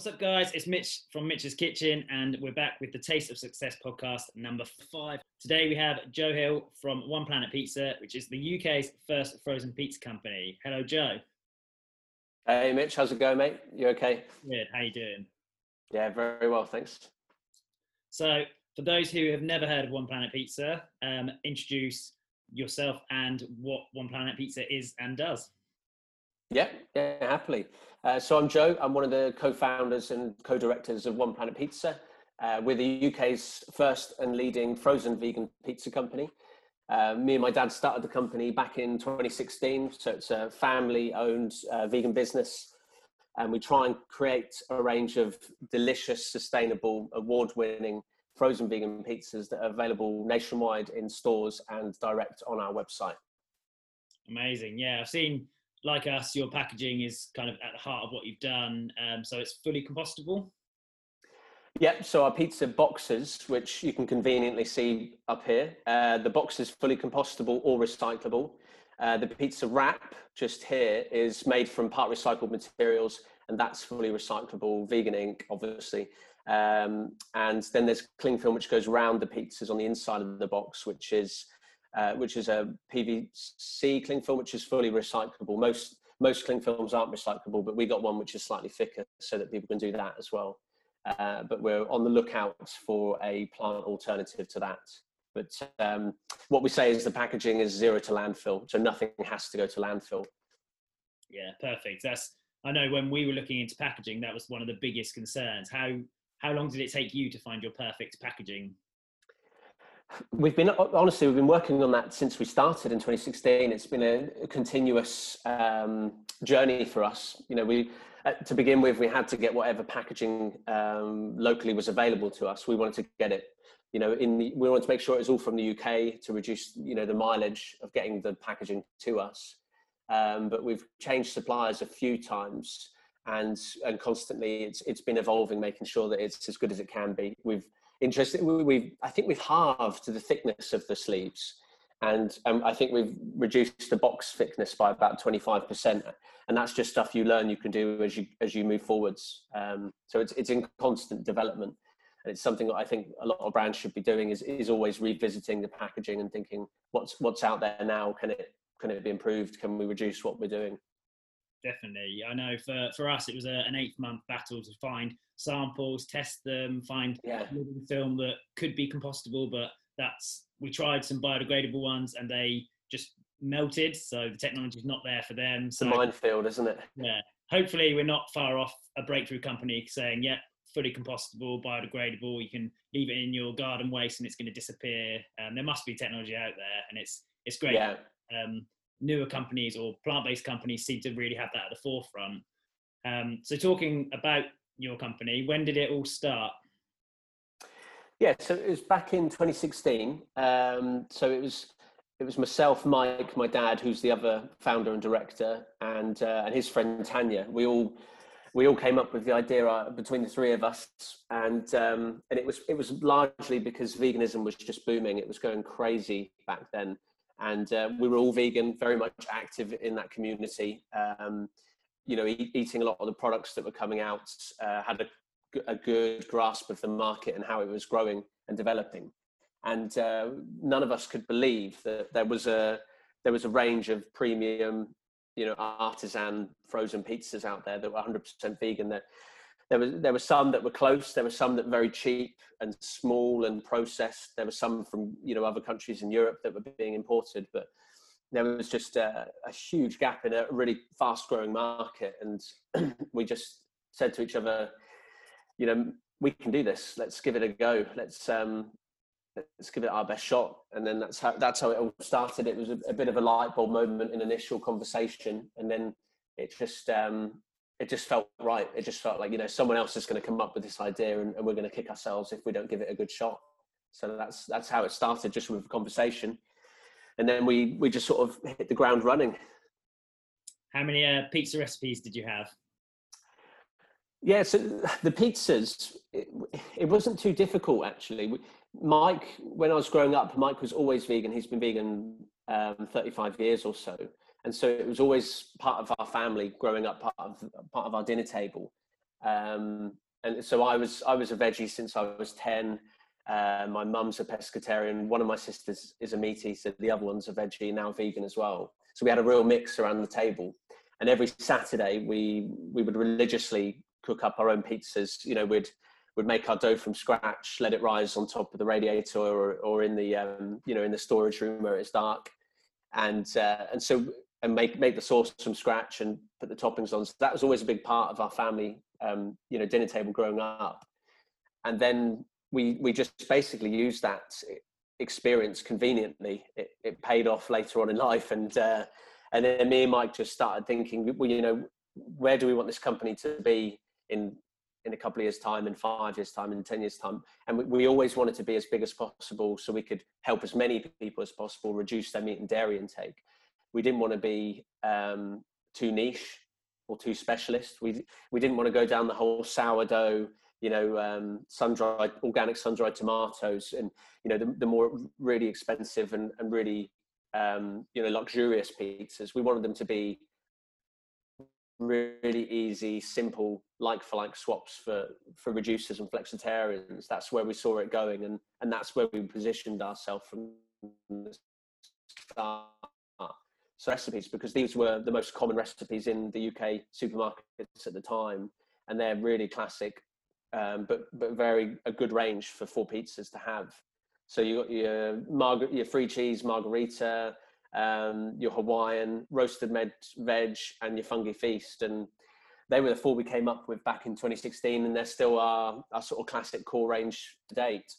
What's up, guys? It's Mitch from Mitch's Kitchen, and we're back with the Taste of Success podcast number 5. Today we have Joe Hill from One Planet Pizza, which is the UK's first frozen pizza company. Hello, Joe. Hey, Mitch. How's it going, mate? You okay? Good. How you doing? Yeah, very well, thanks. So, for those who have never heard of One Planet Pizza, introduce yourself and what One Planet Pizza is and does. Yeah, happily. So I'm Joe. I'm one of the co-founders and co-directors of One Planet Pizza. We're the UK's first and leading frozen vegan pizza company. Me and my dad started the company back in 2016. So it's a family-owned vegan business. And we try and create a range of delicious, sustainable, award-winning frozen vegan pizzas that are available nationwide in stores and direct on our website. Amazing. Yeah, I've seen... Like us, your packaging is kind of at the heart of what you've done, so it's fully compostable? Yep, so our pizza boxes, which you can conveniently see up here, the box is fully compostable or recyclable. The pizza wrap just here is made from part recycled materials, and that's fully recyclable, vegan ink, obviously. And then there's cling film, which goes around the pizzas on the inside of the box, which is a PVC cling film, which is fully recyclable. Most cling films aren't recyclable, but we got one which is slightly thicker so that people can do that as well. But we're on the lookout for a plant alternative to that. But what we say is the packaging is zero to landfill, so nothing has to go to landfill. Yeah, perfect. I know when we were looking into packaging, that was one of the biggest concerns. How long did it take you to find your perfect packaging? We've been working on that since we started in 2016. It's been a continuous journey for us. You know, to begin with, we had to get whatever packaging locally was available to us. We wanted to get it, you know, we wanted to make sure it was all from the UK to reduce, you know, the mileage of getting the packaging to us. But we've changed suppliers a few times, and constantly it's been evolving, making sure that it's as good as it can be. I think we've halved the thickness of the sleeves, and I think we've reduced the box thickness by about 25%. And that's just stuff you learn you can do as you move forwards. So it's in constant development, and it's something that I think a lot of brands should be doing is always revisiting the packaging and thinking what's out there now. Can it be improved? Can we reduce what we're doing? Definitely. I know for us, it was an 8-month battle to find samples, test them, find living film that could be compostable, but we tried some biodegradable ones and they just melted. So the technology is not there for them. It's a minefield, isn't it? Yeah. Hopefully we're not far off a breakthrough company saying, yeah, fully compostable, biodegradable. You can leave it in your garden waste and it's going to disappear. There must be technology out there, and it's great. Yeah. Newer companies or plant-based companies seem to really have that at the forefront. So talking about your company, when did it all start? Yeah, so it was back in 2016. So it was myself, Mike, my dad, who's the other founder and director, and his friend Tanya. We all came up with the idea between the three of us, and it was largely because veganism was just booming. It was going crazy back then. And we were all vegan, very much active in that community, you know, eating a lot of the products that were coming out, had a good grasp of the market and how it was growing and developing. And none of us could believe that there was a range of premium, you know, artisan frozen pizzas out there that were 100% vegan. There were some that were close. There were some that were very cheap and small and processed. There were some from, you know, other countries in Europe that were being imported, but there was just a huge gap in a really fast-growing market. And we just said to each other, you know, we can do this. Let's give it a go. Let's give it our best shot. And then that's how it all started. It was a bit of a light bulb moment, an initial conversation, and then it just. It just felt right. It just felt like, you know, someone else is going to come up with this idea and we're going to kick ourselves if we don't give it a good shot. So that's how it started, just with a conversation. And then we just sort of hit the ground running. How many pizza recipes did you have? Yeah, so the pizzas, it wasn't too difficult, actually. Mike, when I was growing up, Mike was always vegan. He's been vegan 35 years or so. And so it was always part of our family growing up, part of our dinner table. And so I was a veggie since I was 10. My mum's a pescatarian. One of my sisters is a meat eater. The other one's a veggie, now vegan as well. So we had a real mix around the table. And every Saturday we would religiously cook up our own pizzas. You know, we'd make our dough from scratch, let it rise on top of the radiator or in the you know, in the storage room where it's dark, and make the sauce from scratch and put the toppings on. So that was always a big part of our family, you know, dinner table growing up. And then we just basically used that experience conveniently. It paid off later on in life, and then me and Mike just started thinking, well, you know, where do we want this company to be in a couple of years' time, in 5 years' time, in 10 years' time? And we always wanted to be as big as possible so we could help as many people as possible reduce their meat and dairy intake. We didn't want to be too niche or too specialist. We didn't want to go down the whole sourdough, you know, sun-dried, organic sun-dried tomatoes, and, you know, the more really expensive and really, you know, luxurious pizzas. We wanted them to be really easy, simple, like-for-like swaps for reducers and flexitarians. That's where we saw it going, and that's where we positioned ourselves from the start. So recipes, because these were the most common recipes in the UK supermarkets at the time, and they're really classic, but very a good range for four pizzas to have. So you got your free cheese margherita, your Hawaiian, roasted veg, and your fungi feast. And they were the four we came up with back in 2016, and they're still our sort of classic core range to date.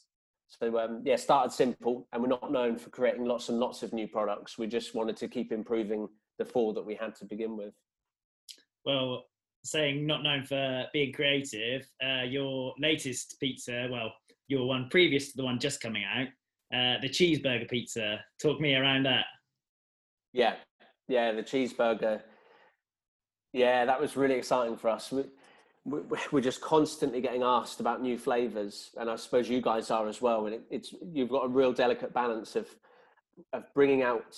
So yeah, started simple, and we're not known for creating lots and lots of new products. We just wanted to keep improving the four that we had to begin with. Well, saying not known for being creative, your latest pizza, well, your one previous to the one just coming out, the cheeseburger pizza. Talk me around that. Yeah, the cheeseburger. Yeah, that was really exciting for us. We're just constantly getting asked about new flavors, and I suppose you guys are as well. And it's you've got a real delicate balance of bringing out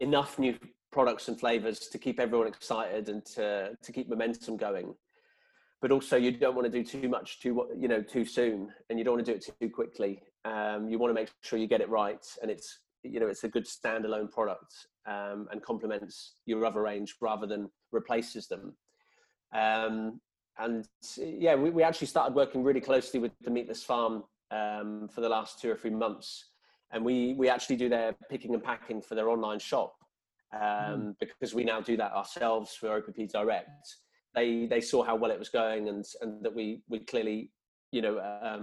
enough new products and flavors to keep everyone excited and to keep momentum going, but also you don't want to do too much too soon, and you don't want to do it too quickly. You want to make sure you get it right, and it's, you know, it's a good standalone product, and complements your other range rather than replaces them. And yeah, we actually started working really closely with the Meatless Farm for the last 2 or 3 months. And we actually do their picking and packing for their online shop, because we now do that ourselves for OPP Direct. They saw how well it was going, and that we clearly, you know,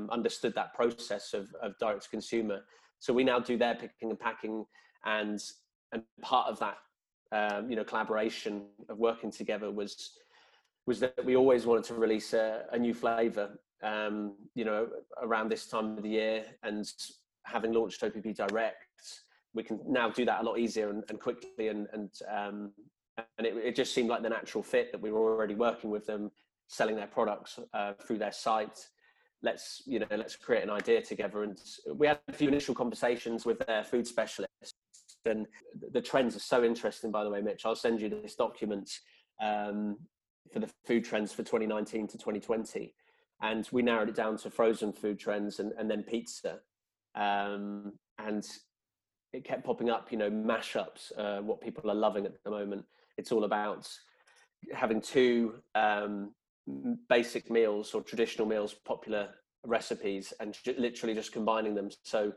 understood that process of direct to consumer. So we now do their picking and packing, and part of that, you know, collaboration of working together was that we always wanted to release a new flavour, you know, around this time of the year. And having launched OPP Direct, we can now do that a lot easier and quickly. And it just seemed like the natural fit that we were already working with them, selling their products through their site. Let's create an idea together. And we had a few initial conversations with their food specialists. And the trends are so interesting, by the way, Mitch. I'll send you this document. For the food trends for 2019 to 2020, and we narrowed it down to frozen food trends and then pizza, and it kept popping up, you know, mashups, what people are loving at the moment. It's all about having two basic meals or traditional meals, popular recipes, and literally just combining them. So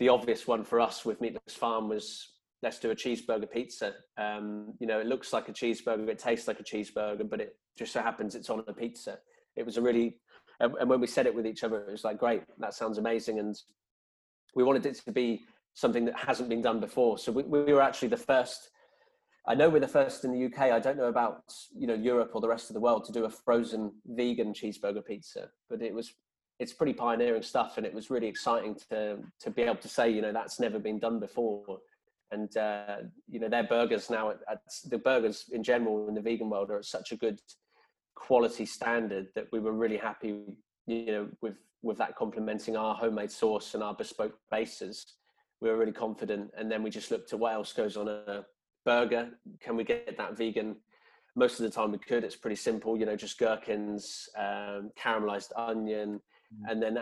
the obvious one for us with Meatless Farm was, let's do a cheeseburger pizza. You know, it looks like a cheeseburger, it tastes like a cheeseburger, but it just so happens it's on a pizza. It was a really, and when we said it with each other, it was like, great, that sounds amazing. And we wanted it to be something that hasn't been done before. So we were actually the first, I know we're the first in the UK, I don't know about, you know, Europe or the rest of the world, to do a frozen vegan cheeseburger pizza, but it's pretty pioneering stuff. And it was really exciting to be able to say, you know, that's never been done before. And, you know, their burgers now, the burgers in general in the vegan world are at such a good quality standard that we were really happy, you know, with that complementing our homemade sauce and our bespoke bases. We were really confident. And then we just looked at what else goes on a burger. Can we get that vegan most of the time we could. It's pretty simple, you know, just gherkins, caramelized onion. And then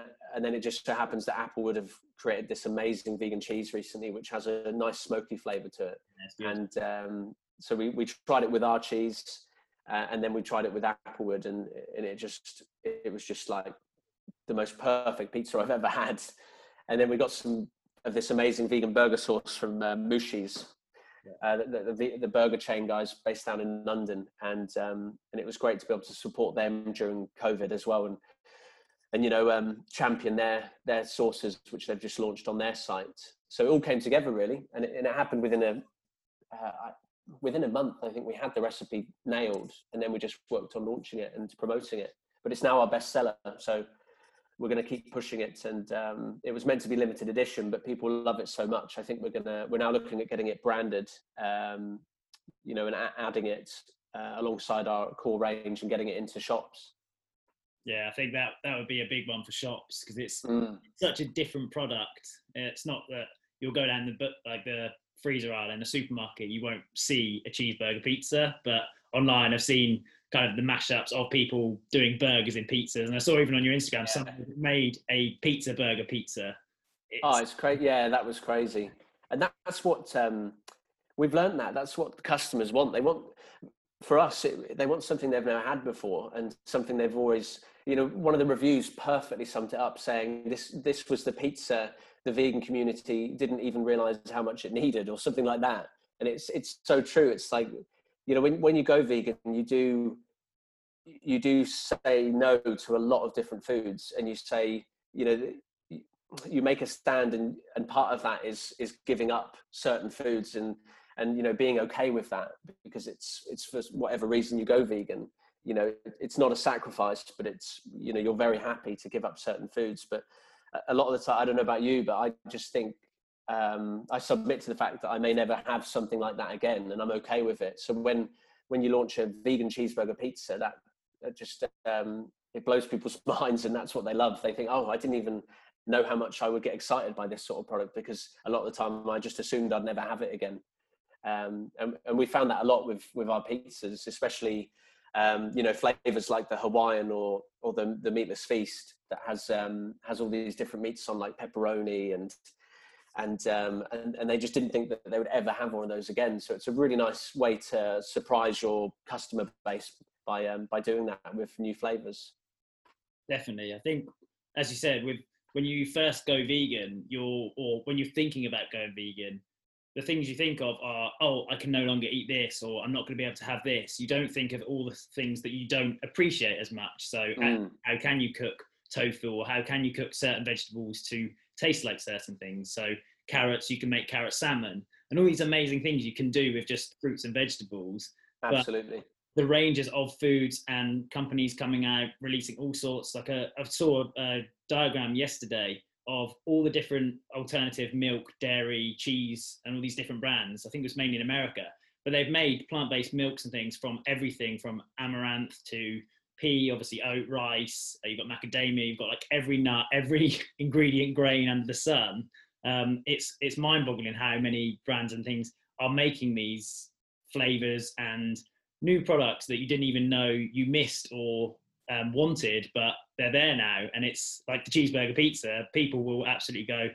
it just so happens that Applewood have created this amazing vegan cheese recently, which has a nice smoky flavor to it. And so we tried it with our cheese, and then we tried it with Applewood, and it was just like the most perfect pizza I've ever had. And then we got some of this amazing vegan burger sauce from Mushies, the burger chain guys based down in London, and it was great to be able to support them during COVID as well, and you know, champion their sauces, which they've just launched on their site. So it all came together really, and it happened within a month. I think we had the recipe nailed, and then we just worked on launching it and promoting it. But it's now our bestseller, so we're going to keep pushing it. And it was meant to be limited edition, but people love it so much. I think we're now looking at getting it branded, you know, and adding it alongside our core range and getting it into shops. Yeah, I think that would be a big one for shops, because it's such a different product. It's not that you'll go down the freezer aisle in the supermarket, you won't see a cheeseburger pizza, but online I've seen kind of the mashups of people doing burgers in pizzas, and I saw even on your Instagram someone made a pizza burger pizza. It's crazy. Yeah, that was crazy, and that's what we've learned. That's what customers want. They want. For us, they want something they've never had before, and something they've always, you know, one of the reviews perfectly summed it up, saying this was the pizza the vegan community didn't even realize how much it needed, or something like that. And it's so true. It's like, you know, when you go vegan, you do say no to a lot of different foods, and you say, you know, you make a stand, and part of that is giving up certain foods, and you know, being okay with that, because it's for whatever reason you go vegan. You know, it's not a sacrifice, but it's, you know, you're very happy to give up certain foods. But a lot of the time, I don't know about you, but I just think I submit to the fact that I may never have something like that again, and I'm okay with it. So when you launch a vegan cheeseburger pizza, that just it blows people's minds, and that's what they love. They think, oh, I didn't even know how much I would get excited by this sort of product, because a lot of the time I just assumed I'd never have it again. And we found that a lot with our pizzas, especially, you know, flavors like the Hawaiian or the Meatless Feast that has all these different meats on, like pepperoni and they just didn't think that they would ever have one of those again. So it's a really nice way to surprise your customer base by doing that with new flavors. Definitely. I think, as you said, when you first go vegan, or when you're thinking about going vegan, the things you think of are, oh, I can no longer eat this, or I'm not going to be able to have this. You don't think of all the things that you don't appreciate as much. So how can you cook tofu, or how can you cook certain vegetables to taste like certain things? So carrots, you can make carrot salmon, and all these amazing things you can do with just fruits and vegetables. Absolutely. But the ranges of foods, and companies coming out, releasing all sorts. Like I saw a diagram yesterday of all the different alternative milk, dairy, cheese, and all these different brands. I think it was mainly in America, but they've made plant-based milks and things from everything from amaranth to pea, obviously oat, rice, you've got macadamia, you've got like every nut, every ingredient, grain under the sun. It's mind-boggling how many brands and things are making these flavors and new products that you didn't even know you missed or wanted, but they're there now. And it's like the cheeseburger pizza, people will absolutely go,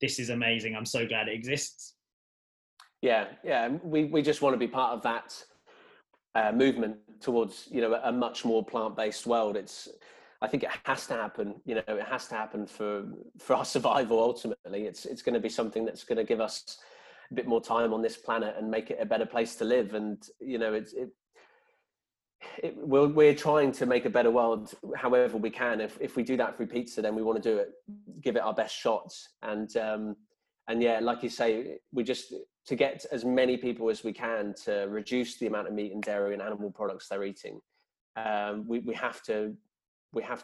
this is amazing, I'm so glad it exists. Yeah we just want to be part of that movement towards, you know, a much more plant-based world. I think it has to happen, you know, it has to happen for our survival ultimately. It's going to be something that's going to give us a bit more time on this planet and make it a better place to live. And you know, we're trying to make a better world however we can. If we do that through pizza, then we want to do it, give it our best shots. And yeah, like you say, we just to get as many people as we can to reduce the amount of meat and dairy and animal products they're eating. We have to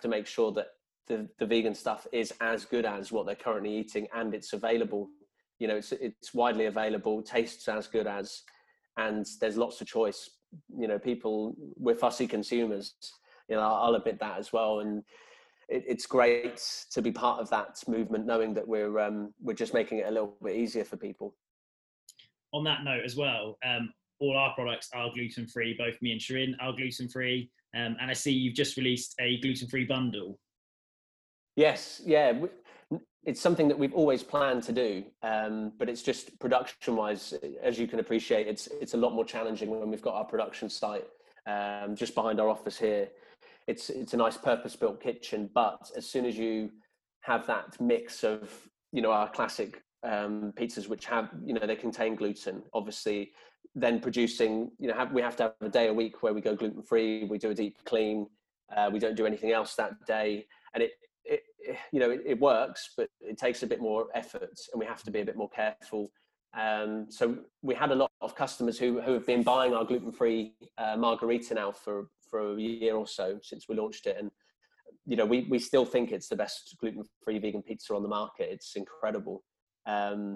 make sure that the vegan stuff is as good as what they're currently eating, and it's available. You know, it's widely available, tastes as good as, and there's lots of choice. You know, people, we're fussy consumers, you know, I'll admit that as well. And it's great to be part of that movement, knowing that we're just making it a little bit easier for people. On that note as well, all our products are gluten-free, both me and Shirin are gluten-free. And I see you've just released a gluten-free bundle. Yes, yeah. It's something that we've always planned to do, but it's just production-wise, as you can appreciate, it's a lot more challenging when we've got our production site just behind our office here. It's a nice purpose-built kitchen, but as soon as you have that mix of, you know, our classic pizzas, which have, you know, they contain gluten, obviously, then producing, you know, we have to have a day a week where we go gluten-free, we do a deep clean, we don't do anything else that day, and it works, but it takes a bit more effort and we have to be a bit more careful. So we had a lot of customers who have been buying our gluten-free margarita now for a year or so since we launched it. And, you know, we still think it's the best gluten-free vegan pizza on the market. It's incredible. And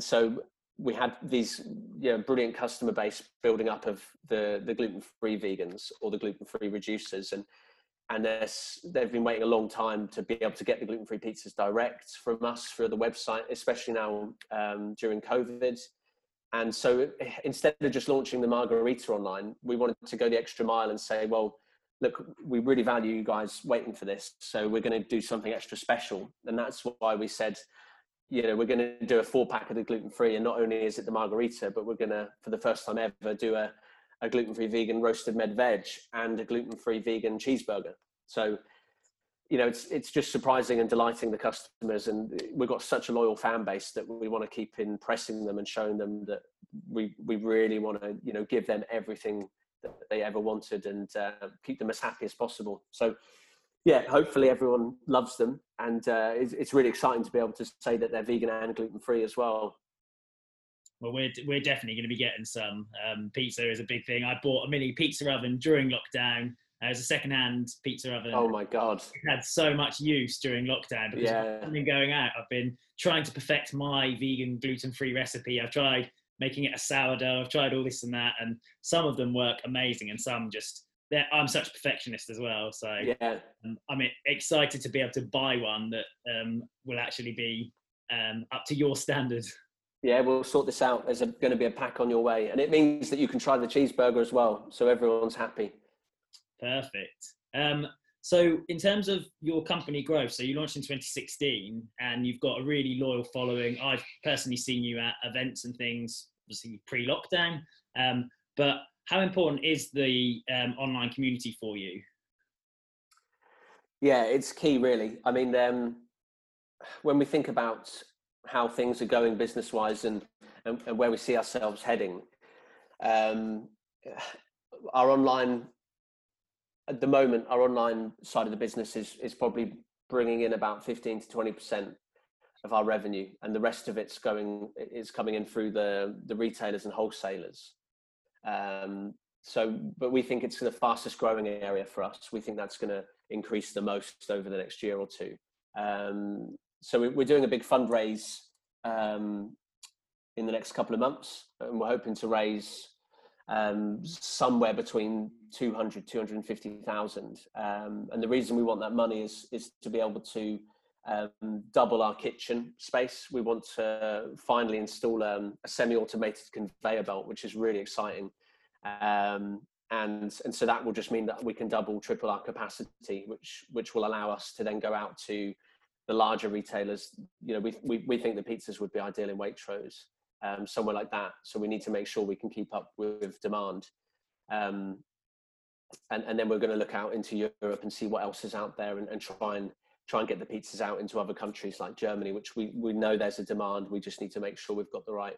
so we had these, you know, brilliant customer base building up of the gluten-free vegans or the gluten-free reducers. And they've been waiting a long time to be able to get the gluten-free pizzas direct from us through the website, especially now during COVID. And so instead of just launching the margarita online, we wanted to go the extra mile and say, well, look, we really value you guys waiting for this. So we're going to do something extra special. And that's why we said, you know, we're going to do a 4-pack of the gluten-free. And not only is it the margarita, but we're going to, for the first time ever, do a gluten-free vegan roasted med veg and a gluten-free vegan cheeseburger. So, you know, it's just surprising and delighting the customers, and we've got such a loyal fan base that we want to keep impressing them and showing them that we really want to, you know, give them everything that they ever wanted and keep them as happy as possible. So yeah, hopefully everyone loves them, and it's really exciting to be able to say that they're vegan and gluten-free as well. Well, we're definitely going to be getting some. Pizza is a big thing. I bought a mini pizza oven during lockdown. It was a second-hand pizza oven. Oh, my God. It had so much use during lockdown because I've been going out. I've been trying to perfect my vegan gluten-free recipe. I've tried making it a sourdough. I've tried all this and that, and some of them work amazing, and some just... I'm such a perfectionist as well, so yeah. I'm excited to be able to buy one that will actually be up to your standard. Yeah, we'll sort this out. There's going to be a pack on your way, and it means that you can try the cheeseburger as well, so everyone's happy. Perfect. So in terms of your company growth, so you launched in 2016, and you've got a really loyal following. I've personally seen you at events and things, obviously pre-lockdown, but how important is the online community for you? Yeah, it's key, really. I mean, when we think about how things are going business-wise and where we see ourselves heading. Our online side of the business is probably bringing in about 15 to 20% of our revenue, and the rest of it's coming in through the retailers and wholesalers. But we think it's the fastest growing area for us. We think that's going to increase the most over the next year or two. So we're doing a big fundraise in the next couple of months, and we're hoping to raise somewhere between 200,000, 250,000. And the reason we want that money is to be able to double our kitchen space. We want to finally install a semi-automated conveyor belt, which is really exciting. And so that will just mean that we can double, triple our capacity, which will allow us to then go out to the larger retailers. You know, we think the pizzas would be ideal in Waitrose, somewhere like that. So we need to make sure we can keep up with demand. And then we're going to look out into Europe and see what else is out there and try and get the pizzas out into other countries like Germany, which we know there's a demand. We just need to make sure we've got the right,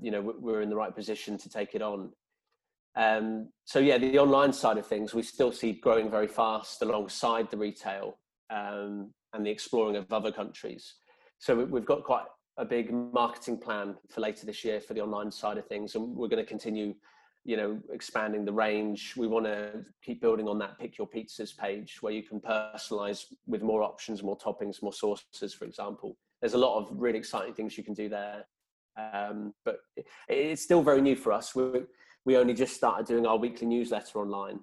you know, we're in the right position to take it on. So yeah, the online side of things, we still see growing very fast alongside the retail. And the exploring of other countries. So we've got quite a big marketing plan for later this year for the online side of things, and we're going to continue, you know, expanding the range. We want to keep building on that Pick Your Pizzas page, where you can personalize with more options, more toppings, more sauces, for example. There's a lot of really exciting things you can do there, but it's still very new for us. We only just started doing our weekly newsletter online,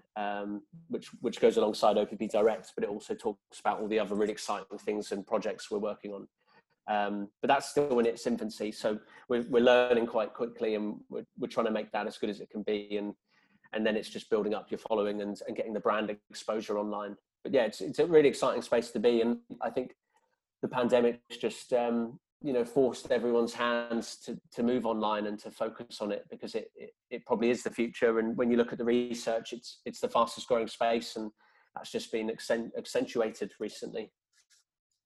which goes alongside OPP Direct, but it also talks about all the other really exciting things and projects we're working on. But that's still in its infancy. So we're learning quite quickly, and we're trying to make that as good as it can be. And then it's just building up your following and getting the brand exposure online. But yeah, it's a really exciting space to be. And I think the pandemic just, you know, forced everyone's hands to move online and to focus on it, because it probably is the future. And when you look at the research, it's the fastest growing space, and that's just been accentuated recently.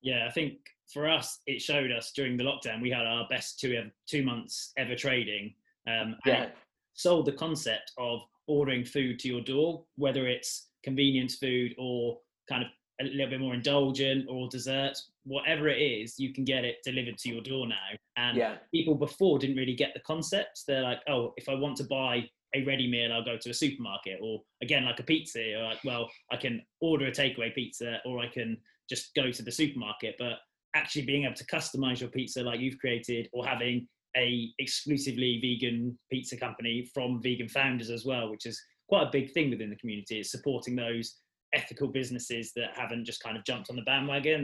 Yeah, I think for us, it showed us during the lockdown, we had our best two months ever trading. And it sold the concept of ordering food to your door, whether it's convenience food or kind of a little bit more indulgent or desserts, whatever it is, you can get it delivered to your door now. And people before didn't really get the concept. They're like, oh, if I want to buy a ready meal, I'll go to a supermarket, or again, like a pizza, or like, well, I can order a takeaway pizza, or I can just go to the supermarket. But actually being able to customize your pizza like you've created, or having a exclusively vegan pizza company from vegan founders as well, which is quite a big thing within the community, is supporting those ethical businesses that haven't just kind of jumped on the bandwagon.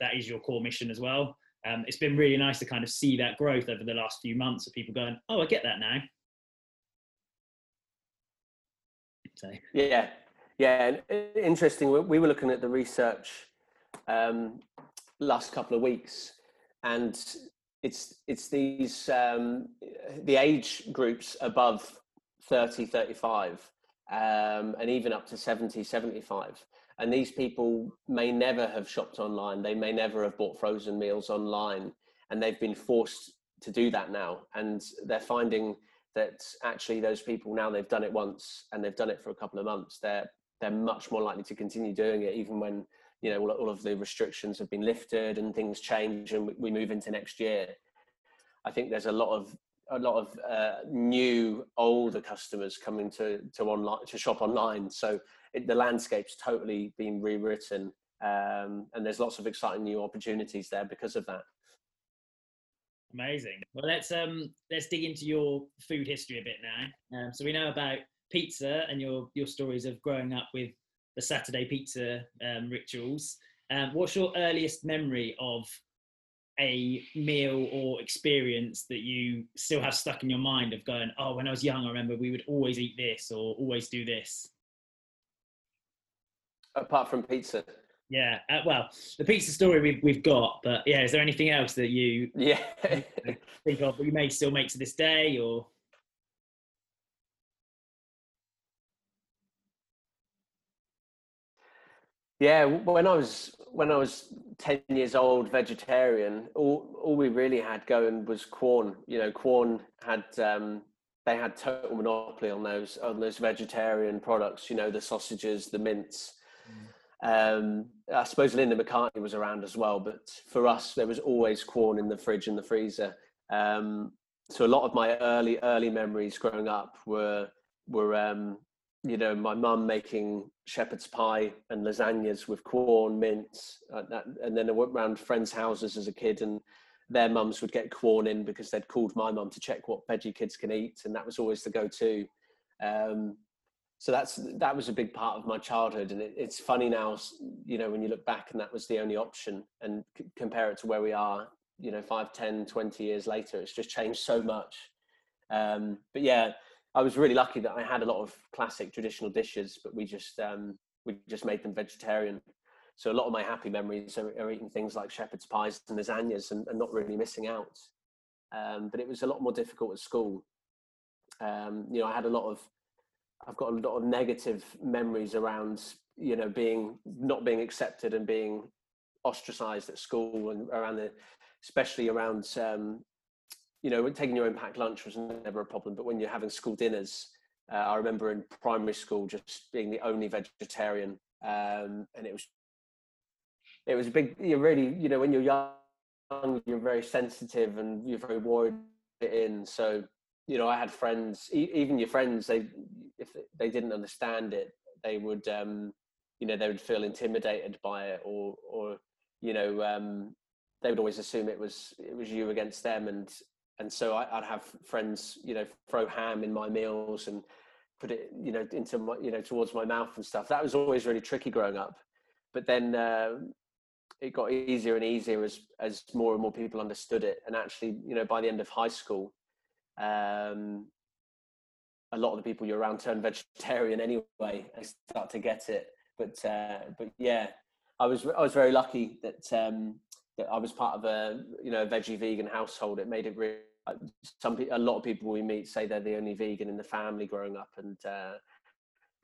That is your core mission as well. It's been really nice to kind of see that growth over the last few months of people going, oh, I get that now. So. Yeah. Interesting. We were looking at the research last couple of weeks, and it's these the age groups above 30, 35, and even up to 70, 75. And these people may never have shopped online. They may never have bought frozen meals online, and they've been forced to do that now. And they're finding that actually those people, now they've done it once and they've done it for a couple of months, they're much more likely to continue doing it, even when, you know, all of the restrictions have been lifted and things change and we move into next year. I think there's a lot of new older customers coming to shop online. So the landscape's totally been rewritten, and there's lots of exciting new opportunities there because of that. Amazing. Well, let's dig into your food history a bit now. So we know about pizza and your stories of growing up with the Saturday pizza rituals. What's your earliest memory of a meal or experience that you still have stuck in your mind of going, oh, when I was young, I remember we would always eat this or always do this? Apart from pizza? Yeah, well, the pizza story we've got, but yeah, is there anything else that you think of that you may still make to this day, or? Yeah, when I was 10 years old, vegetarian, all we really had going was Quorn. You know, Quorn had they had total monopoly on those vegetarian products. You know, the sausages, the mince. I suppose Linda McCartney was around as well, but for us, there was always Quorn in the fridge and the freezer. So a lot of my early memories growing up were you know, my mum making shepherd's pie and lasagnas with Quorn, mince, and then I went round friends' houses as a kid, and their mums would get Quorn in because they'd called my mum to check what veggie kids can eat, and that was always the go-to. So that was a big part of my childhood, and it's funny now, you know, when you look back and that was the only option, and compare it to where we are, you know, 5, 10, 20 years later, it's just changed so much. But yeah, I was really lucky that I had a lot of classic traditional dishes, but we just made them vegetarian. So a lot of my happy memories are eating things like shepherd's pies and lasagnas and not really missing out. But it was a lot more difficult at school. You know, I've got a lot of negative memories around, you know, not being accepted and being ostracized at school, and especially around you know, taking your own packed lunch was never a problem, but when you're having school dinners, I remember in primary school just being the only vegetarian, and it was a big. You're really, you know, when you're young, you're very sensitive and you're very worried in. So, you know, I had friends, even your friends, if they didn't understand it, they would, you know, they would feel intimidated by it, or you know, they would always assume it was you against them, And so I'd have friends, you know, throw ham in my meals and put it, you know, into my, you know, towards my mouth and stuff. That was always really tricky growing up. But then it got easier and easier as more and more people understood it. And actually, you know, by the end of high school, a lot of the people you're around turn vegetarian anyway and start to get it. But yeah, I was very lucky that that I was part of a, you know, veggie vegan household. It made it really, a lot of people we meet say they're the only vegan in the family growing up, and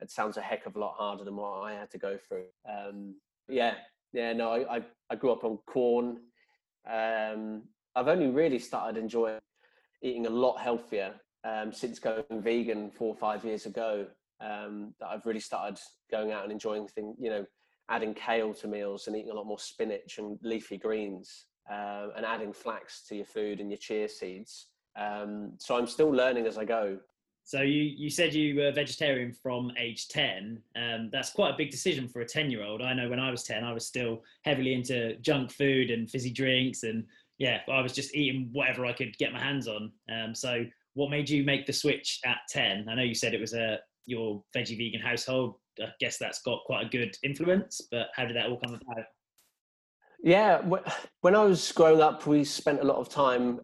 it sounds a heck of a lot harder than what I had to go through. I grew up on Quorn. I've only really started enjoying eating a lot healthier since going vegan 4 or 5 years ago. That I've really started going out and enjoying things, you know, adding kale to meals and eating a lot more spinach and leafy greens, and adding flax to your food and your chia seeds. So I'm still learning as I go. So you said you were vegetarian from age 10. That's quite a big decision for a 10-year-old. I know when I was 10, I was still heavily into junk food and fizzy drinks, and yeah, I was just eating whatever I could get my hands on. So what made you make the switch at 10? I know you said it was your veggie vegan household. I guess that's got quite a good influence, but how did that all come about? Yeah, when I was growing up, we spent a lot of time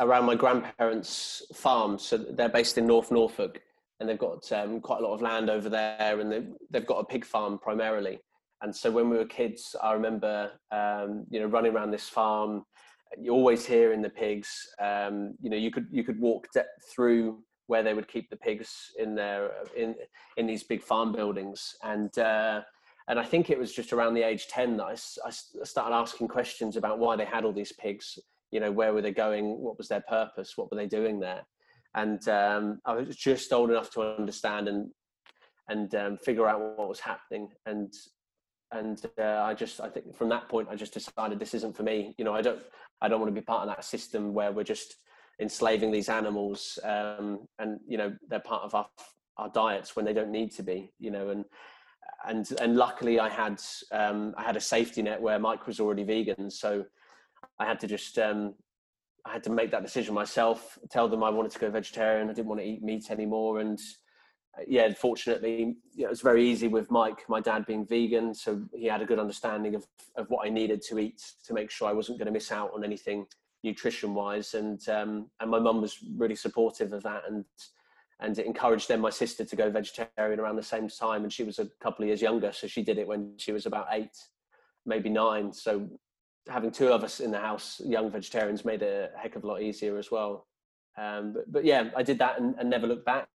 around my grandparents' farm. So they're based in North Norfolk, and they've got quite a lot of land over there, and they've got a pig farm primarily. And so when we were kids, I remember, you know, running around this farm, you're always hearing the pigs. You know, you could walk through where they would keep the pigs in these big farm buildings. And I think it was just around the age 10 that I started asking questions about why they had all these pigs. You know, where were they going? What was their purpose? What were they doing there? And I was just old enough to understand and figure out what was happening. I think from that point, I just decided this isn't for me. You know, I don't want to be part of that system where we're just enslaving these animals, and you know, they're part of our diets when they don't need to be. You know, and luckily I had a safety net where Mike was already vegan, so I had to just make that decision myself. Tell them I wanted to go vegetarian. I didn't want to eat meat anymore, and yeah, fortunately, you know, it was very easy with Mike, my dad being vegan, so he had a good understanding of what I needed to eat to make sure I wasn't going to miss out on anything nutrition-wise, and my mum was really supportive of that, and it encouraged then my sister to go vegetarian around the same time, and she was a couple of years younger, so she did it when she was about 8, maybe 9. So having two of us in the house, young vegetarians, made it a heck of a lot easier as well. But yeah, I did that and never looked back.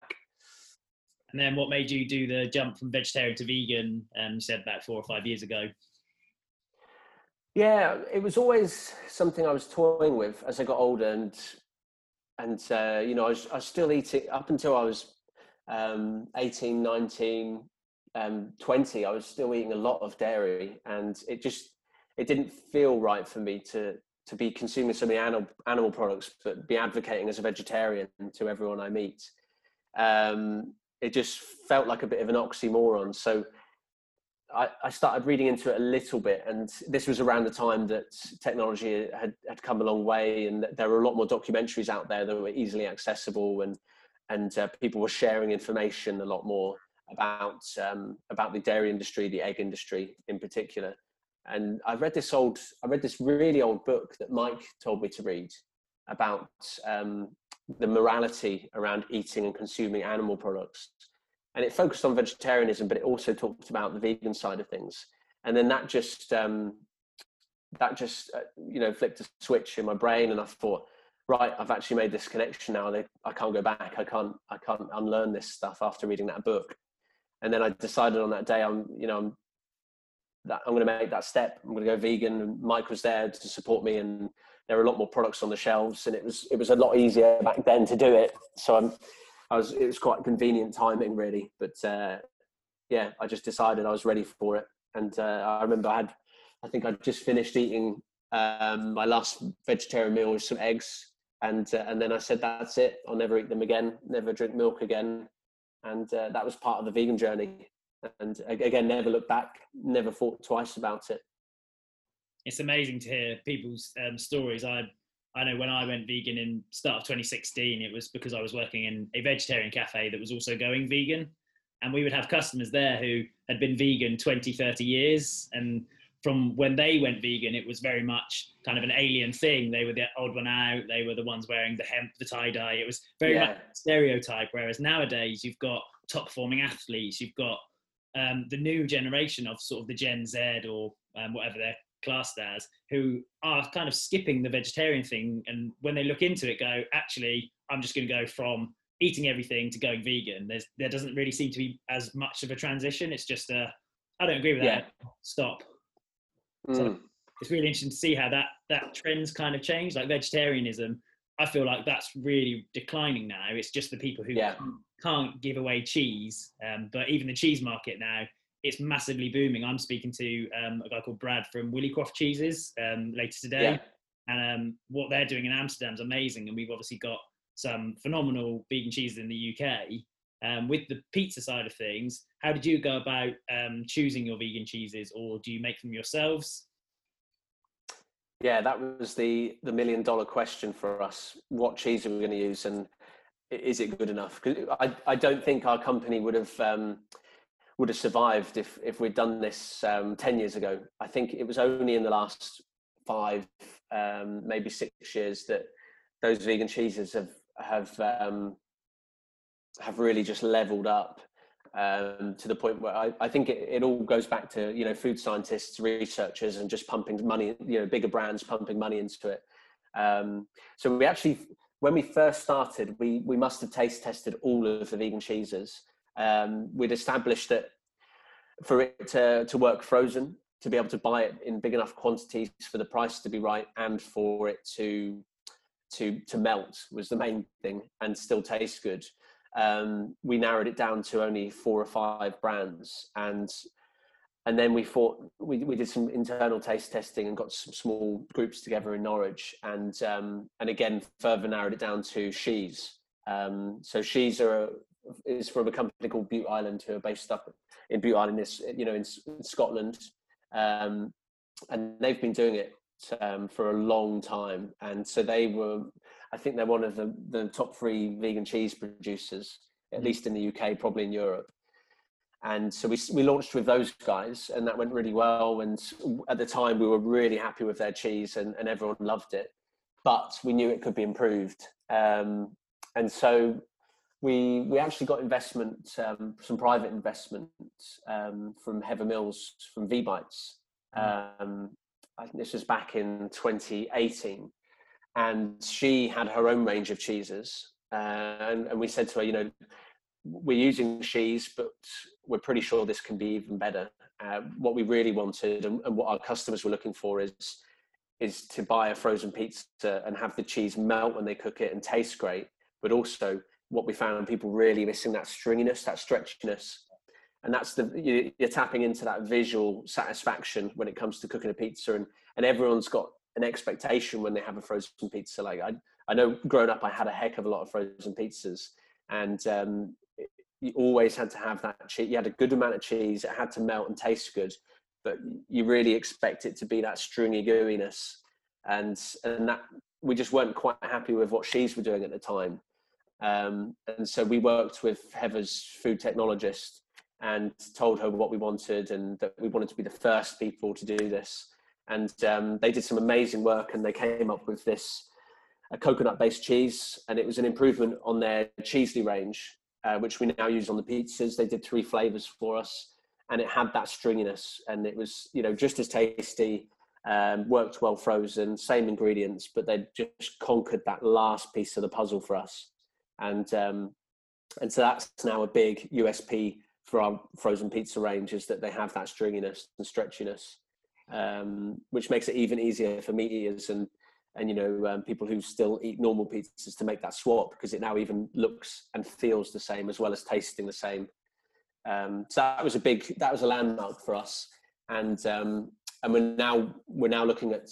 And then what made you do the jump from vegetarian to vegan? You said about 4 or 5 years ago. Yeah, it was always something I was toying with as I got older, and you know, I was still eating up until I was 18, 19, 20. I was still eating a lot of dairy, and it didn't feel right for me to be consuming so many animal products, but be advocating as a vegetarian to everyone I meet. It just felt like a bit of an oxymoron. So I started reading into it a little bit, and this was around the time that technology had come a long way, and that there were a lot more documentaries out there that were easily accessible, and people were sharing information a lot more about the dairy industry, the egg industry in particular. And I read this really old book that Mike told me to read about the morality around eating and consuming animal products. And it focused on vegetarianism, but it also talked about the vegan side of things. And then that just you know, flipped a switch in my brain, and I thought, right, I've actually made this connection now. I can't go back. I can't unlearn this stuff after reading that book. And then I decided on that day, I'm going to make that step. I'm going to go vegan. And Mike was there to support me, and there were a lot more products on the shelves, and it was a lot easier back then to do it. So it was quite convenient timing, really. But yeah, I just decided I was ready for it. And I remember I think I just finished eating my last vegetarian meal with some eggs. And then I said, that's it. I'll never eat them again, never drink milk again. And that was part of the vegan journey. And again, never looked back, never thought twice about it. It's amazing to hear people's stories. I know when I went vegan in start of 2016, it was because I was working in a vegetarian cafe that was also going vegan. And we would have customers there who had been vegan 20, 30 years. And from when they went vegan, it was very much kind of an alien thing. They were the odd one out. They were the ones wearing the hemp, the tie-dye. It was very much a stereotype. Whereas nowadays you've got top-performing athletes. You've got the new generation of sort of the Gen Z or whatever they're classed as, who are kind of skipping the vegetarian thing. And when they look into it, go, actually, I'm just going to go from eating everything to going vegan. There doesn't really seem to be as much of a transition. It's just a, I don't agree with that. Stop. So it's really interesting to see how that trend's kind of changed. Like vegetarianism, I feel like that's really declining now. It's just the people who can't give away cheese. But even the cheese market now, it's massively booming. I'm speaking to a guy called Brad from Willycroft Cheeses later today. And what they're doing in Amsterdam is amazing. And we've obviously got some phenomenal vegan cheeses in the UK. With the pizza side of things, how did you go about choosing your vegan cheeses, or do you make them yourselves? Yeah, that was the $1 million question for us. What cheese are we going to use, and is it good enough? Because I don't think our company would have survived if we'd done this 10 years ago. I think it was only in the last 5, maybe 6 years that those vegan cheeses have really just leveled up to the point where I think it all goes back to, you know, food scientists, researchers, and just pumping money, you know, bigger brands pumping money into it. So we actually, when we first started, we must have taste tested all of the vegan cheeses. We'd established that for it to work frozen, to be able to buy it in big enough quantities for the price to be right, and for it to melt was the main thing and still taste good. We narrowed it down to only 4 or 5 brands, and then we thought we did some internal taste testing and got some small groups together in Norwich, and again further narrowed it down to Cheez. So Cheez is from a company called Butte Island, who are based up in Butte Island, in Scotland, and they've been doing it for a long time, and so they were. I think they're one of the top 3 vegan cheese producers, at least in the UK, probably in Europe. And so we launched with those guys, and that went really well. And at the time, we were really happy with their cheese, and everyone loved it. But we knew it could be improved, and so we actually got investment, some private investment from Heather Mills from V Bites. I think this was back in 2018. And she had her own range of cheeses, and we said to her, you know, we're using cheese, but we're pretty sure this can be even better. What we really wanted, and what our customers were looking for, is to buy a frozen pizza and have the cheese melt when they cook it and taste great. But also, what we found people really missing, that stringiness, that stretchiness, and that's you're tapping into that visual satisfaction when it comes to cooking a pizza, and everyone's got an expectation when they have a frozen pizza. Like I know growing up, I had a heck of a lot of frozen pizzas, and you always had to have that cheese. You had a good amount of cheese. It had to melt and taste good, but you really expect it to be that stringy gooiness. And that we just weren't quite happy with what Cheez were doing at the time. And so we worked with Heather's food technologist and told her what we wanted, and that we wanted to be the first people to do this. And they did some amazing work, and they came up with this coconut-based cheese, and it was an improvement on their Cheesley range, which we now use on the pizzas. They did 3 flavors for us, and it had that stringiness, and it was, you know, just as tasty, worked well frozen, same ingredients, but they just conquered that last piece of the puzzle for us. And so that's now a big USP for our frozen pizza range, is that they have that stringiness and stretchiness. Which makes it even easier for meat eaters and you know, people who still eat normal pizzas to make that swap, because it now even looks and feels the same as well as tasting the same. So that was a landmark for us, and we're now looking at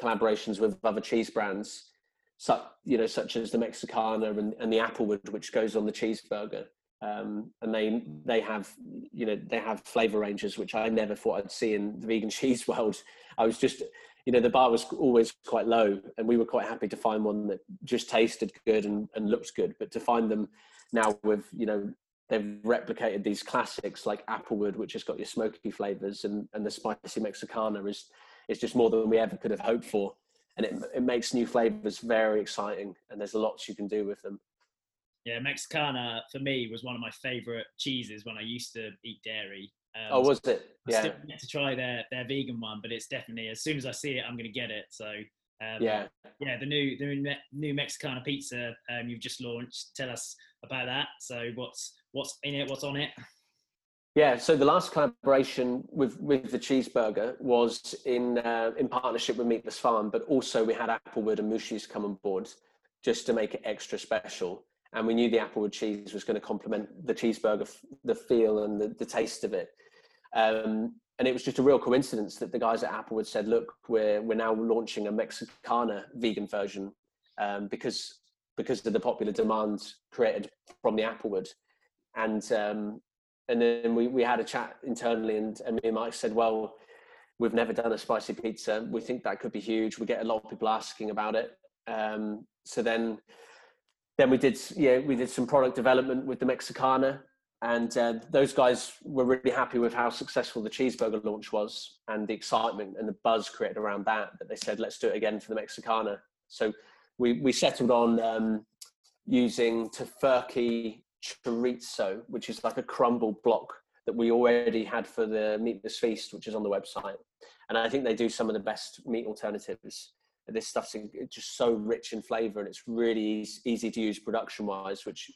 collaborations with other cheese brands, such as the Mexicana and the Applewood, which goes on the cheeseburger. And they have flavor ranges which I never thought I'd see in the vegan cheese world. I was just, you know, the bar was always quite low, and we were quite happy to find one that just tasted good and looked good. But to find them now with, you know, they've replicated these classics like Applewood, which has got your smoky flavors, and the spicy Mexicana is just more than we ever could have hoped for. And it makes new flavors very exciting, and there's lots you can do with them. Yeah, Mexicana for me was one of my favorite cheeses when I used to eat dairy. Oh, was it? Yeah. I still need to try their vegan one, but it's definitely, as soon as I see it, I'm going to get it. So yeah, the new Mexicana pizza you've just launched. Tell us about that. So what's in it? What's on it? Yeah, so the last collaboration with the cheeseburger was in partnership with Meatless Farm, but also we had Applewood and Mushies come on board just to make it extra special. And we knew the Applewood cheese was going to complement the cheeseburger, the feel and the taste of it. And it was just a real coincidence that the guys at Applewood said, look, we're now launching a Mexicana vegan version because of the popular demand created from the Applewood. And then we had a chat internally, and me and Mike said, well, we've never done a spicy pizza. We think that could be huge. We get a lot of people asking about it. So then we did some product development with the Mexicana, and those guys were really happy with how successful the cheeseburger launch was and the excitement and the buzz created around that they said, let's do it again for the Mexicana. So we settled on using Tofurky chorizo, which is like a crumble block that we already had for the Meatless Feast, which is on the website. And I think they do some of the best meat alternatives. This stuff's just so rich in flavor, and it's really easy to use production wise, which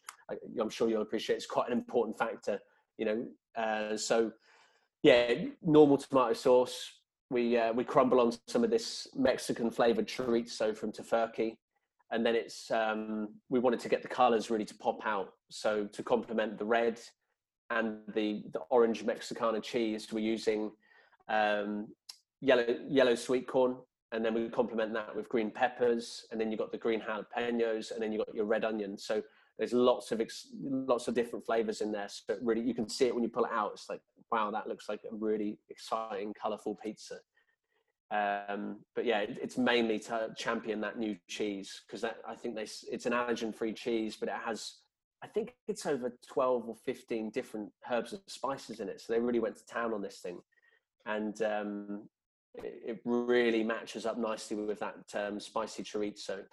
I'm sure you'll appreciate. It's quite an important factor, you know? So yeah, normal tomato sauce. We crumble on some of this Mexican flavored chorizo from Tofurky. And then it's, we wanted to get the colors really to pop out. So to complement the red and the orange Mexicana cheese, we're using yellow sweet corn. And then we complement that with green peppers, and then you've got the green jalapenos, and then you've got your red onion. So there's lots of different flavors in there. So really, you can see it when you pull it out. It's like, wow, that looks like a really exciting, colorful pizza. But yeah, it's mainly to champion that new cheese, because it's an allergen-free cheese, but it has, I think it's over 12 or 15 different herbs and spices in it. So they really went to town on this thing. And it really matches up nicely with that spicy chorizo.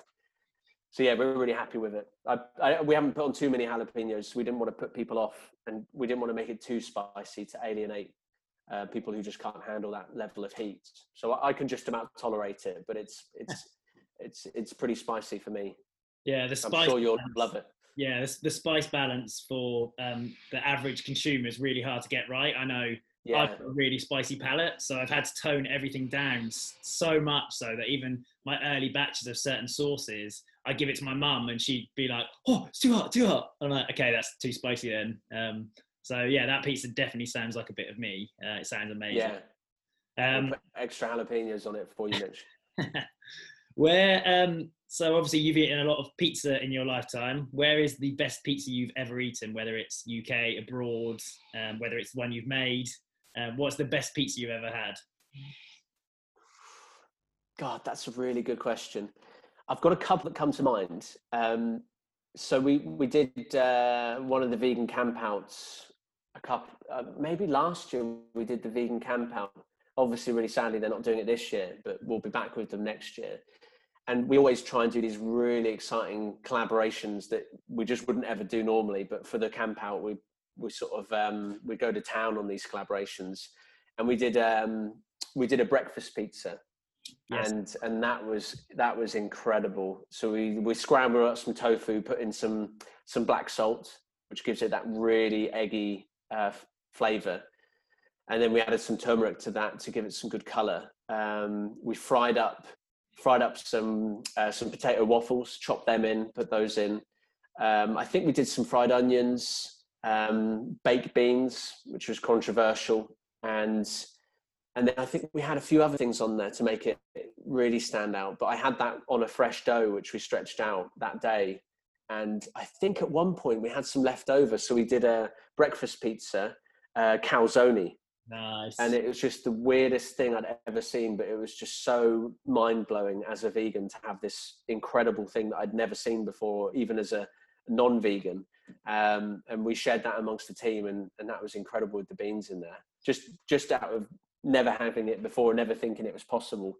So yeah, we're really happy with it. We haven't put on too many jalapenos. We didn't want to put people off, and we didn't want to make it too spicy to alienate people who just can't handle that level of heat. So I can just about tolerate it, but it's pretty spicy for me. Yeah, the spice. I'm sure you'll love it. Yeah, the spice balance for the average consumer is really hard to get right. I know. Yeah. I've got a really spicy palate, so I've had to tone everything down so much so that even my early batches of certain sauces, I give it to my mum and she'd be like, oh, it's too hot. I'm like, okay, that's too spicy then. So yeah, that pizza definitely sounds like a bit of me. It sounds amazing. Yeah. Put extra jalapenos on it for you, Mitch. So obviously you've eaten a lot of pizza in your lifetime. Where is the best pizza you've ever eaten, whether it's UK, abroad, whether it's one you've made? What's the best pizza you've ever had? God, that's a really good question. I've got a couple that come to mind. So we did one of the vegan campouts maybe last year. We did the vegan campout. Obviously, really sadly, they're not doing it this year, but we'll be back with them next year. And we always try and do these really exciting collaborations that we just wouldn't ever do normally. But for the campout, we sort of we go to town on these collaborations, and we did a breakfast pizza. Yes. and that was incredible. So we scrambled up some tofu, put in some black salt, which gives it that really eggy flavor, and then we added some turmeric to that to give it some good color. We fried up some potato waffles, chopped them in, put those in. I think we did some fried onions, baked beans, which was controversial, and then I think we had a few other things on there to make it really stand out. But I had that on a fresh dough, which we stretched out that day, and I think at one point we had some left over, so we did a breakfast pizza calzone. Nice. And it was just the weirdest thing I'd ever seen, but it was just so mind-blowing as a vegan to have this incredible thing that I'd never seen before, even as a non-vegan, and we shared that amongst the team, and that was incredible with the beans in there, just out of never having it before, never thinking it was possible.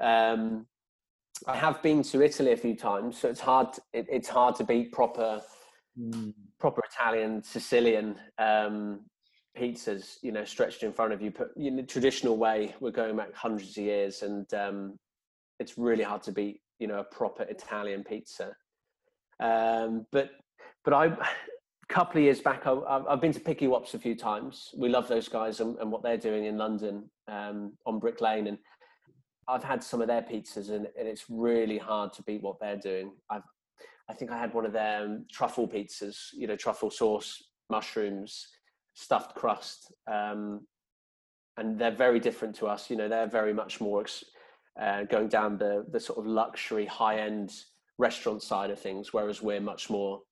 I have been to Italy a few times, so it's hard to beat proper Italian, Sicilian pizzas, you know, stretched in front of you, put in the traditional way. We're going back hundreds of years, and it's really hard to beat, you know, a proper Italian pizza. But a couple of years back, I've been to Picky Wops a few times. We love those guys and what they're doing in London, on Brick Lane, and I've had some of their pizzas, and it's really hard to beat what they're doing. I think I had one of their truffle pizzas, you know, truffle sauce, mushrooms, stuffed crust, and they're very different to us. You know, they're very much more going down the sort of luxury, high-end restaurant side of things, whereas we're much more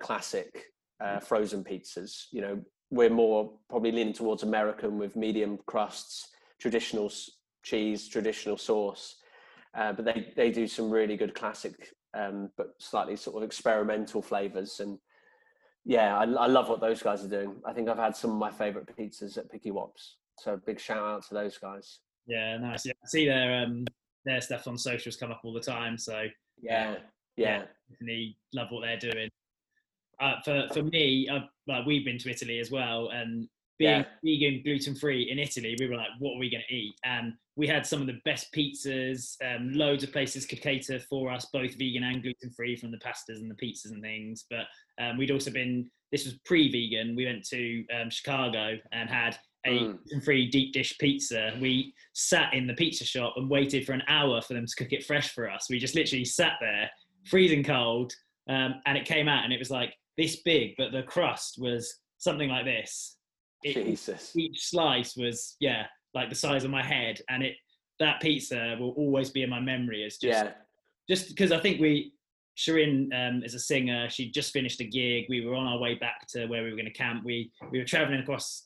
classic frozen pizzas. You know, we're more probably leaning towards American with medium crusts, traditional cheese, traditional sauce, but they do some really good classic but slightly sort of experimental flavors, and yeah, I love what those guys are doing. I think I've had some of my favorite pizzas at Picky Wops, so big shout out to those guys. Yeah, nice. Yeah, I see their stuff on socials come up all the time, so yeah, definitely love what they're doing. For me, we've been to Italy as well, and being vegan, gluten-free in Italy, we were like, what are we going to eat? And we had some of the best pizzas. Loads of places could cater for us, both vegan and gluten-free, from the pastas and the pizzas and things. But we'd also been, this was pre-vegan, we went to Chicago and had a gluten-free deep dish pizza. We sat in the pizza shop and waited for an hour for them to cook it fresh for us. We just literally sat there, freezing cold, and it came out and it was like this big, but the crust was something like this. Jesus. Each slice was like the size of my head, and that pizza will always be in my memory as just because I think Shirin is a singer. She just finished a gig. We were on our way back to where we were going to camp. We were traveling across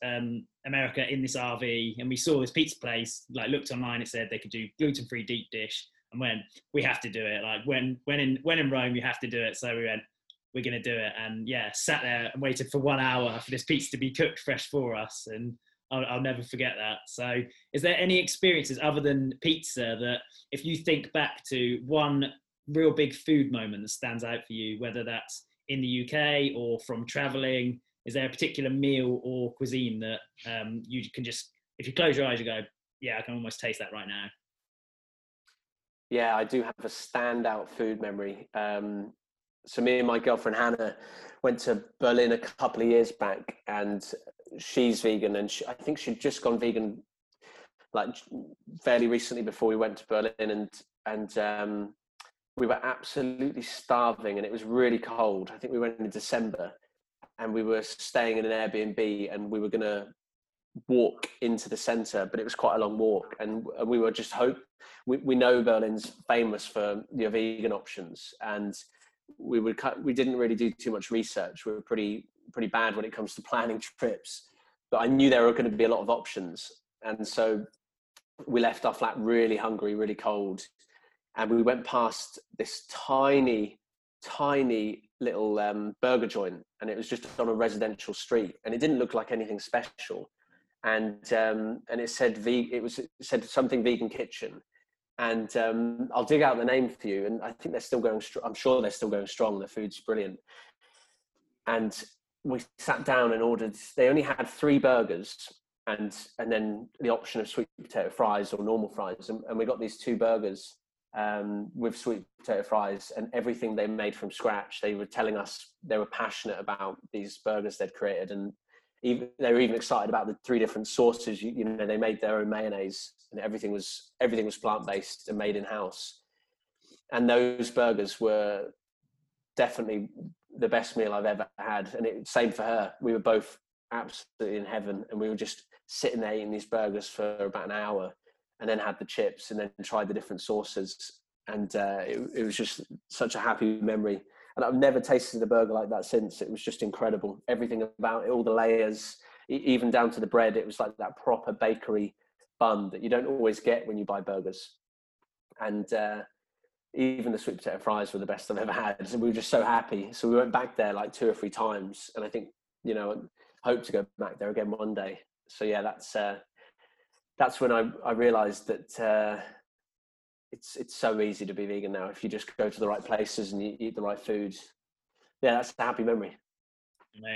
America in this RV, and we saw this pizza place, like looked online, it said they could do gluten-free deep dish, and went, we have to do it. Like when in Rome, you have to do it. So we went, we're going to do it. And sat there and waited for 1 hour for this pizza to be cooked fresh for us. And I'll never forget that. So is there any experiences other than pizza that, if you think back to one real big food moment that stands out for you, whether that's in the UK or from traveling, is there a particular meal or cuisine that you can just, if you close your eyes, you go, I can almost taste that right now? Yeah, I do have a standout food memory. So me and my girlfriend Hannah went to Berlin a couple of years back, and she's vegan, and I think she'd just gone vegan like fairly recently before we went to Berlin, and we were absolutely starving, and it was really cold. I think we went in December, and we were staying in an Airbnb, and we were going to walk into the centre, but it was quite a long walk, and we were just we know Berlin's famous for your vegan options, and we didn't really do too much research. We were pretty bad when it comes to planning trips, but I knew there were going to be a lot of options, and so we left our flat really hungry, really cold, and we went past this tiny little burger joint, and it was just on a residential street, and it didn't look like anything special, and it said it said something vegan kitchen. And I'll dig out the name for you. And I think they're still going strong. I'm sure they're still going strong. The food's brilliant. And we sat down and ordered. They only had 3 burgers and then the option of sweet potato fries or normal fries. And we got these 2 burgers with sweet potato fries, and everything they made from scratch. They were telling us they were passionate about these burgers they'd created. And they were even excited about the 3 different sauces. You know, they made their own mayonnaise, and everything was plant-based and made in house. And those burgers were definitely the best meal I've ever had. And it same for her. We were both absolutely in heaven, and we were just sitting there eating these burgers for about an hour, and then had the chips, and then tried the different sauces. And it was just such a happy memory. And I've never tasted a burger like that since. It was just incredible. Everything about it, all the layers, even down to the bread. It was like that proper bakery bun that you don't always get when you buy burgers. And even the sweet potato fries were the best I've ever had. And we were just so happy. So we went back there like 2 or 3 times. And I think, you know, hope to go back there again one day. So yeah, that's when I realized that it's so easy to be vegan now. If you just go to the right places and you eat the right food. Yeah, that's a happy memory.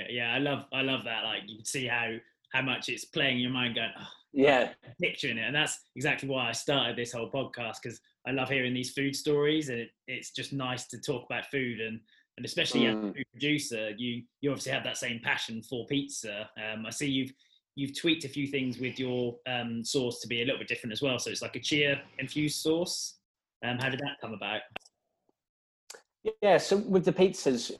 Yeah, I love that. Like, you can see how much it's playing in your mind going, oh, yeah, I'm picturing it. And that's exactly why I started this whole podcast, because I love hearing these food stories, and it's just nice to talk about food, and especially as a food producer, you obviously have that same passion for pizza. I see you've tweaked a few things with your sauce to be a little bit different as well. So it's like a chia infused sauce. How did that come about? Yeah, so with the pizzas,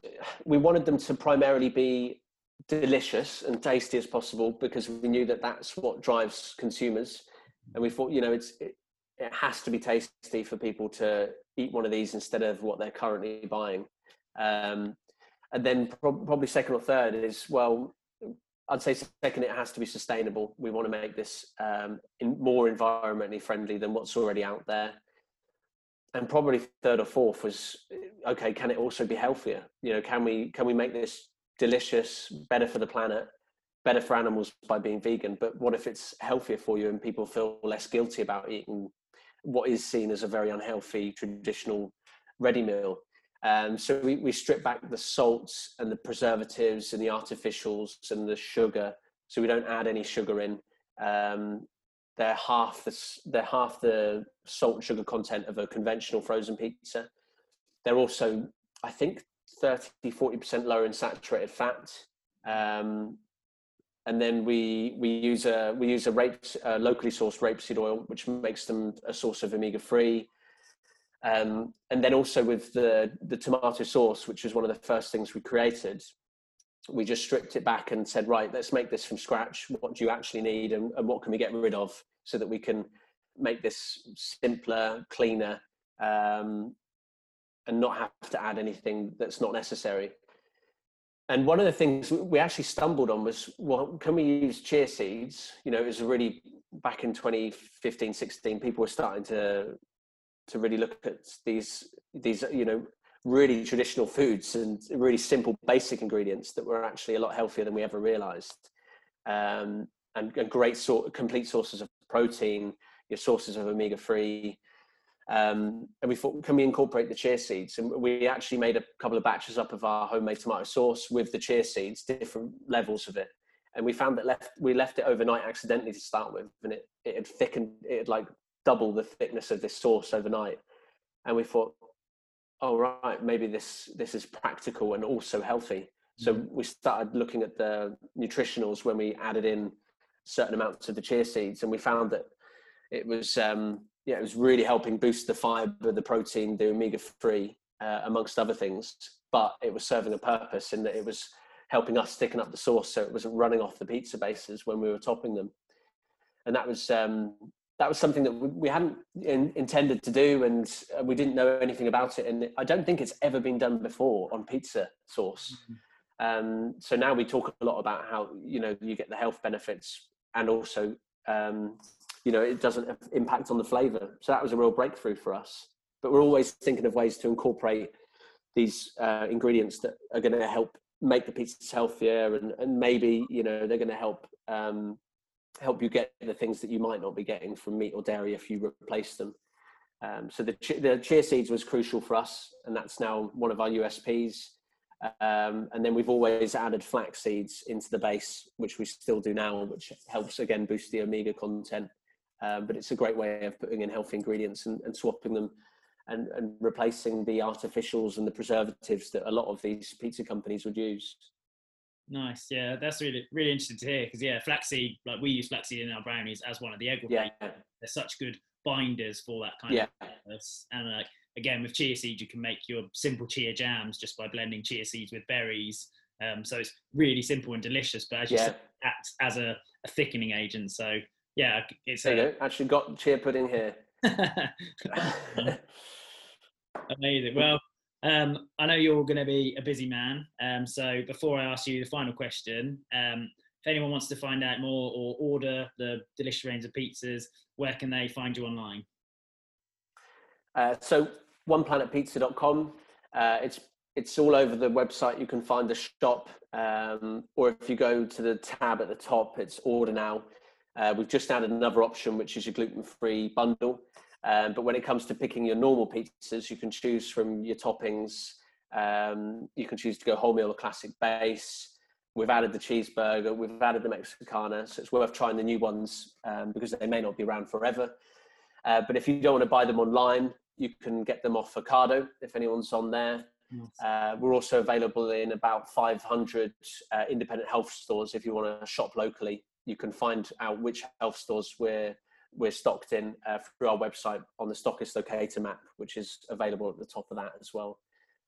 we wanted them to primarily be delicious and tasty as possible, because we knew that that's what drives consumers. And we thought, you know, it has to be tasty for people to eat one of these instead of what they're currently buying. And then probably second or third is, well, I'd say second, it has to be sustainable. We want to make this more environmentally friendly than what's already out there. And probably third or fourth was, okay, can it also be healthier? You know, can we make this delicious, better for the planet, better for animals by being vegan? But what if it's healthier for you and people feel less guilty about eating what is seen as a very unhealthy traditional ready meal? So we strip back the salts and the preservatives and the artificials and the sugar. So we don't add any sugar in. They're half the salt and sugar content of a conventional frozen pizza. They're also, I think, 30-40% lower in saturated fat. And then we use a locally sourced rapeseed oil, which makes them a source of omega-3. And then also with the tomato sauce, which was one of the first things we created, we just stripped it back and said, right, let's make this from scratch. What do you actually need, and what can we get rid of, so that we can make this simpler, cleaner, and not have to add anything that's not necessary. And one of the things we actually stumbled on was, well, can we use chia seeds? You know, it was really back in 2015, 16, people were starting to really look at these, you know, really traditional foods and really simple basic ingredients that were actually a lot healthier than we ever realized. And great complete sources of protein, your sources of omega-3. And we thought, can we incorporate the chia seeds? And we actually made a couple of batches up of our homemade tomato sauce with the chia seeds, different levels of it. And we found that we left it overnight accidentally to start with, and it had thickened, it had like double the thickness of this sauce overnight. And we thought, oh, right, maybe this is practical and also healthy. So we started looking at the nutritionals when we added in certain amounts of the chia seeds, and we found that it was it was really helping boost the fiber, the protein, the omega-3, amongst other things. But it was serving a purpose in that it was helping us thicken up the sauce, so it wasn't running off the pizza bases when we were topping them. And that was something that we hadn't intended to do, and we didn't know anything about it. And I don't think it's ever been done before on pizza sauce. So now we talk a lot about how, you know, you get the health benefits, and also, you know, it doesn't have impact on the flavor. So that was a real breakthrough for us. But we're always thinking of ways to incorporate these ingredients that are going to help make the pizzas healthier, and maybe, you know, they're going to help you get the things that you might not be getting from meat or dairy if you replace them. So the chia seeds was crucial for us, and that's now one of our USPs. And then we've always added flax seeds into the base, which we still do now, which helps again boost the omega content. But it's a great way of putting in healthy ingredients and swapping them and replacing the artificials and the preservatives that a lot of these pizza companies would use. Nice, yeah, that's really, really interesting to hear, because yeah, flaxseed, like we use flaxseed in our brownies as one of the egg whites. Yeah. They're such good binders for that kind of purpose. And like again, with chia seeds, you can make your simple chia jams just by blending chia seeds with berries. So it's really simple and delicious, but as you said, it acts as a thickening agent. So yeah, it's actually got chia pudding here. Amazing. Well, I know you're going to be a busy man, so before I ask you the final question, if anyone wants to find out more or order the delicious range of pizzas, where can they find you online? So oneplanetpizza.com. It's all over the website. You can find the shop, or if you go to the tab at the top, it's order now. We've just added another option, which is your gluten-free bundle. But when it comes to picking your normal pizzas, you can choose from your toppings. You can choose to go wholemeal or classic base. We've added the cheeseburger. We've added the Mexicana. So it's worth trying the new ones because they may not be around forever. But if you don't want to buy them online, you can get them off Ocado if anyone's on there. We're also available in about 500 independent health stores. If you want to shop locally, you can find out which health stores we're stocked in through our website on the Stockist Locator map, which is available at the top of that as well.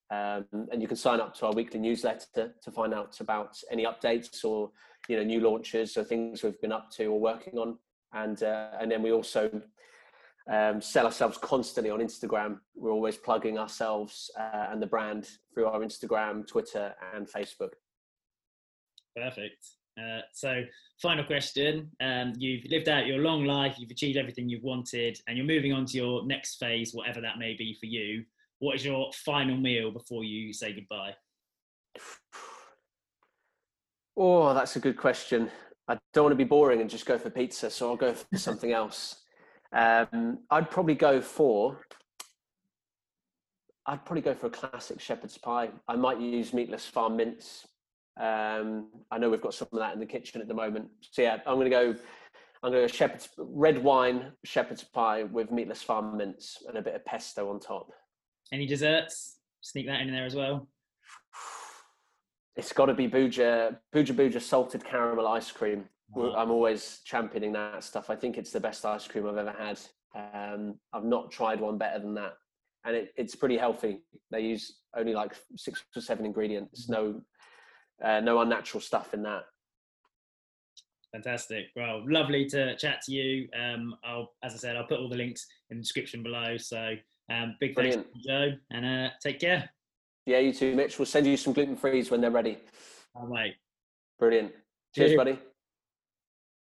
And you can sign up to our weekly newsletter to find out about any updates or new launches or things we've been up to or working on. And then we also sell ourselves constantly on Instagram. We're always plugging ourselves and the brand through our Instagram, Twitter and Facebook. Perfect. So final question. You've lived out your long life, you've achieved everything you've wanted, and you're moving on to your next phase, whatever that may be for you. What is your final meal before you say goodbye? Oh, that's a good question. I don't want to be boring and just go for pizza, so I'll go for something else. I'd probably go for a classic shepherd's pie. I might use Meatless Farm mince. I know we've got some of that in the kitchen at the moment. So yeah, I'm gonna go shepherd's red wine shepherd's pie with Meatless Farm mince and a bit of pesto on top. Any desserts? Sneak that in there as well. It's got to be Booja Booja salted caramel ice cream. Wow. I'm always championing that stuff. I think it's the best ice cream I've ever had. I've not tried one better than that. And it's pretty healthy. They use only like 6 or 7 ingredients. No unnatural stuff in that. Fantastic. Well, lovely to chat to you. As I said, I'll put all the links in the description below. So big thanks, Joe, and take care. Yeah, you too, Mitch. We'll send you some gluten-frees when they're ready. All right. Brilliant. Cheers, buddy.